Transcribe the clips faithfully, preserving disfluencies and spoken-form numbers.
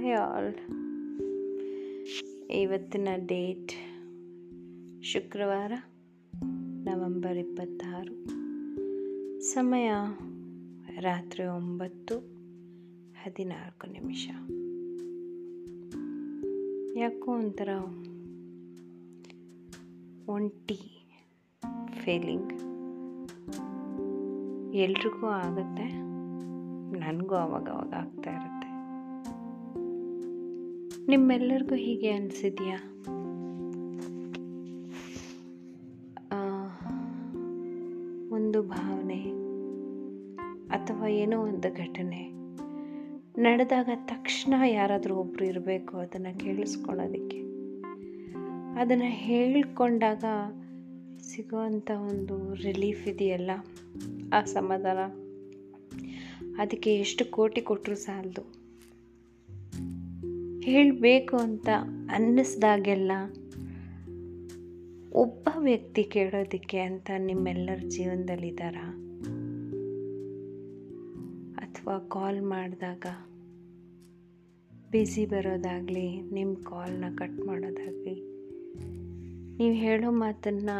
Hi all, ಇವತ್ತಿನ date ಶುಕ್ರವಾರ November ಇಪ್ಪತ್ತಾರು, ಸಮಯ ರಾತ್ರಿ ಒಂಬತ್ತು ಹದಿನಾಲ್ಕು ನಿಮಿಷ. ಯಾಕೋ ಒಂಥರ ಒಂಟಿ ಫೀಲಿಂಗ್ ಎಲ್ರಿಗೂ ಆಗುತ್ತೆ, ನನಗೂ ಆವಾಗವಾಗ ಆಗ್ತಾ ಇರುತ್ತೆ. ನಿಮ್ಮೆಲ್ಲರಿಗೂ ಹೀಗೆ ಅನಿಸಿದೆಯಾ? ಒಂದು ಭಾವನೆ ಅಥವಾ ಏನೋ ಒಂದು ಘಟನೆ ನಡೆದಾಗ ತಕ್ಷಣ ಯಾರಾದರೂ ಒಬ್ಬರು ಇರಬೇಕು ಅದನ್ನು ಕೇಳಿಸ್ಕೊಳ್ಳೋದಕ್ಕೆ. ಅದನ್ನು ಹೇಳಿಕೊಂಡಾಗ ಸಿಗೋವಂಥ ಒಂದು ರಿಲೀಫ್ ಇದೆಯಲ್ಲ, ಆ ಸಮಾಧಾನ, ಅದಕ್ಕೆ ಎಷ್ಟು ಕೋಟಿ ಕೊಟ್ಟರು ಸಾಲದು. ಹೇಳಬೇಕು ಅಂತ ಅನ್ನಿಸ್ದಾಗೆಲ್ಲ ಒಬ್ಬ ವ್ಯಕ್ತಿ ಕೇಳೋದಕ್ಕೆ ಅಂತ ನಿಮ್ಮೆಲ್ಲರ ಜೀವನದಲ್ಲಿದ್ದಾರಾ? ಅಥವಾ ಕಾಲ್ ಮಾಡಿದಾಗ ಬ್ಯುಸಿ ಬರೋದಾಗಲಿ, ನಿಮ್ಮ ಕಾಲ್ನ ಕಟ್ ಮಾಡೋದಾಗಲಿ, ನೀವು ಹೇಳೋ ಮಾತನ್ನು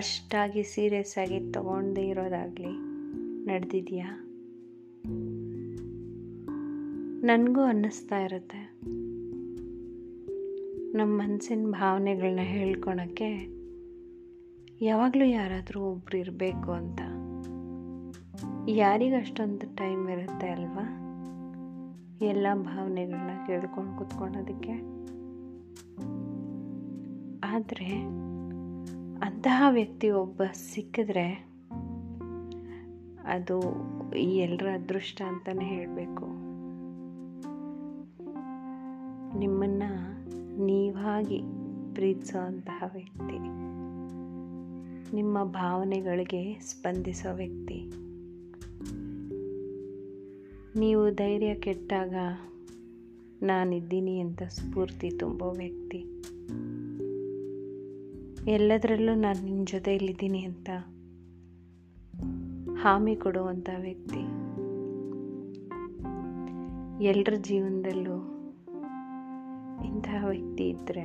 ಅಷ್ಟಾಗಿ ಸೀರಿಯಸ್ ಆಗಿ ತೊಗೊಂಡೇ ಇರೋದಾಗಲಿ ನಡೆದಿದೆಯಾ? ನನಗೂ ಅನ್ನಿಸ್ತಾ ಇರುತ್ತೆ, ನಮ್ಮ ಮನಸ್ಸಿನ ಭಾವನೆಗಳನ್ನ ಹೇಳ್ಕೊಳಕ್ಕೆ ಯಾವಾಗಲೂ ಯಾರಾದರೂ ಒಬ್ರು ಇರಬೇಕು ಅಂತ. ಯಾರಿಗೂ ಅಷ್ಟೊಂದು ಟೈಮ್ ಇರುತ್ತೆ ಅಲ್ವಾ ಎಲ್ಲ ಭಾವನೆಗಳನ್ನ ಕೇಳ್ಕೊಂಡು ಕೂತ್ಕೊಳ್ಳೋದಕ್ಕೆ? ಆದರೆ ಅಂತಹ ವ್ಯಕ್ತಿ ಒಬ್ಬ ಸಿಕ್ಕಿದ್ರೆ ಅದು ಎಲ್ಲರ ಅದೃಷ್ಟ ಅಂತಲೇ ಹೇಳಬೇಕು. ನಿಮ್ಮನ್ನು ನೀವಾಗಿ ಪ್ರೀತಿಸೋ ಅಂತಹ ವ್ಯಕ್ತಿ, ನಿಮ್ಮ ಭಾವನೆಗಳಿಗೆ ಸ್ಪಂದಿಸೋ ವ್ಯಕ್ತಿ. ನೀವು ಧೈರ್ಯ ಕೆಟ್ಟಾಗ ನಾನಿದ್ದೀನಿ ಅಂತ ಸ್ಫೂರ್ತಿ ತುಂಬೋ ವ್ಯಕ್ತಿ, ಎಲ್ಲದರಲ್ಲೂ ನಾನು ನಿಮ್ಮ ಜೊತೆಯಲ್ಲಿದ್ದೀನಿ ಅಂತ ಹಾಮಿ ಕೊಡುವಂಥ ವ್ಯಕ್ತಿ. ಎಲ್ಲರ ಜೀವನದಲ್ಲೂ ಇಂತಹ ವ್ಯಕ್ತಿ ಇದ್ದರೆ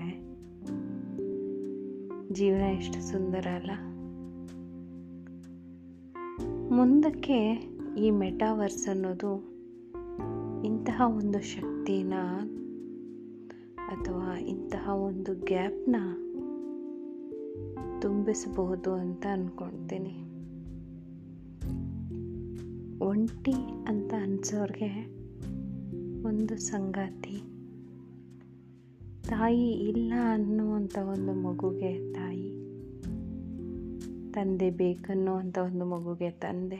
ಜೀವನ ಎಷ್ಟು ಸುಂದರ ಅಲ್ಲ. ಮುಂದಕ್ಕೆ ಈ ಮೆಟಾವರ್ಸ್ ಅನ್ನೋದು ಇಂತಹ ಒಂದು ಶಕ್ತಿನ ಅಥವಾ ಇಂತಹ ಒಂದು ಗ್ಯಾಪ್ನ ತುಂಬಿಸಬಹುದು ಅಂತ ಅಂದ್ಕೊಳ್ತೀನಿ. ಒಂಟಿ ಅಂತ ಅನಿಸೋರಿಗೆ ಒಂದು ಸಂಗಾತಿ, ತಾಯಿ ಇಲ್ಲ ಅನ್ನುವಂಥ ಒಂದು ಮಗುಗೆ ತಾಯಿ, ತಂದೆ ಬೇಕನ್ನುವಂಥ ಒಂದು ಮಗುಗೆ ತಂದೆ,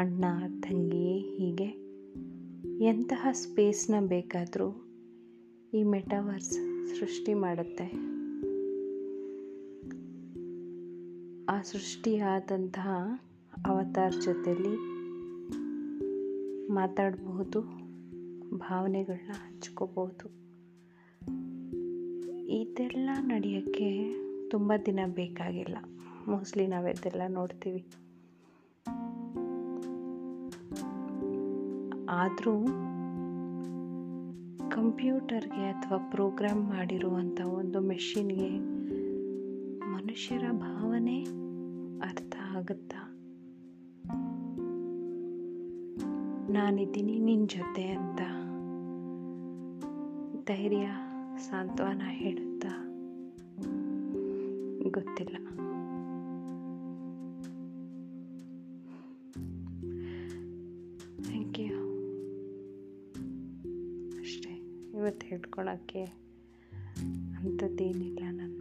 ಅಣ್ಣ ತಂಗಿ, ಹೀಗೆ ಎಂತಹ ಸ್ಪೇಸ್ನ ಬೇಕಾದರೂ ಈ ಮೆಟಾವರ್ಸ್ ಸೃಷ್ಟಿ ಮಾಡುತ್ತೆ. ಆ ಸೃಷ್ಟಿಯಾದಂತಹ ಅವತಾರ್ ಜೊತೆಯಲ್ಲಿ ಮಾತಾಡಬಹುದು, ಭಾವನೆಗಳನ್ನ ಹಂಚ್ಕೋಬಹುದು. ಇದೆಲ್ಲ ನಡೆಯೋಕ್ಕೆ ತುಂಬ ದಿನ ಬೇಕಾಗಿಲ್ಲ, ಮೋಸ್ಟ್ಲಿ ನಾವೆಲ್ಲ ನೋಡ್ತೀವಿ. ಆದರೂ ಕಂಪ್ಯೂಟರ್ಗೆ ಅಥವಾ ಪ್ರೋಗ್ರಾಮ್ ಮಾಡಿರುವಂಥ ಒಂದು ಮೆಷಿನ್ಗೆ ಮನುಷ್ಯರ ಭಾವನೆ ಅರ್ಥ ಆಗುತ್ತಾ? ನಾನಿದ್ದೀನಿ ನಿನ್ನ ಜೊತೆ ಅಂತ ಧೈರ್ಯ, ಸಾಂತ್ವನ ಹೇಳುತ್ತಾ? ಗೊತ್ತಿಲ್ಲ. Thank you. ಅಷ್ಟೇ, ಇವತ್ತು ಹೇಳ್ಕೊಳಕ್ಕೆ ಅಂಥದ್ದೇನಿಲ್ಲ. ನಾನು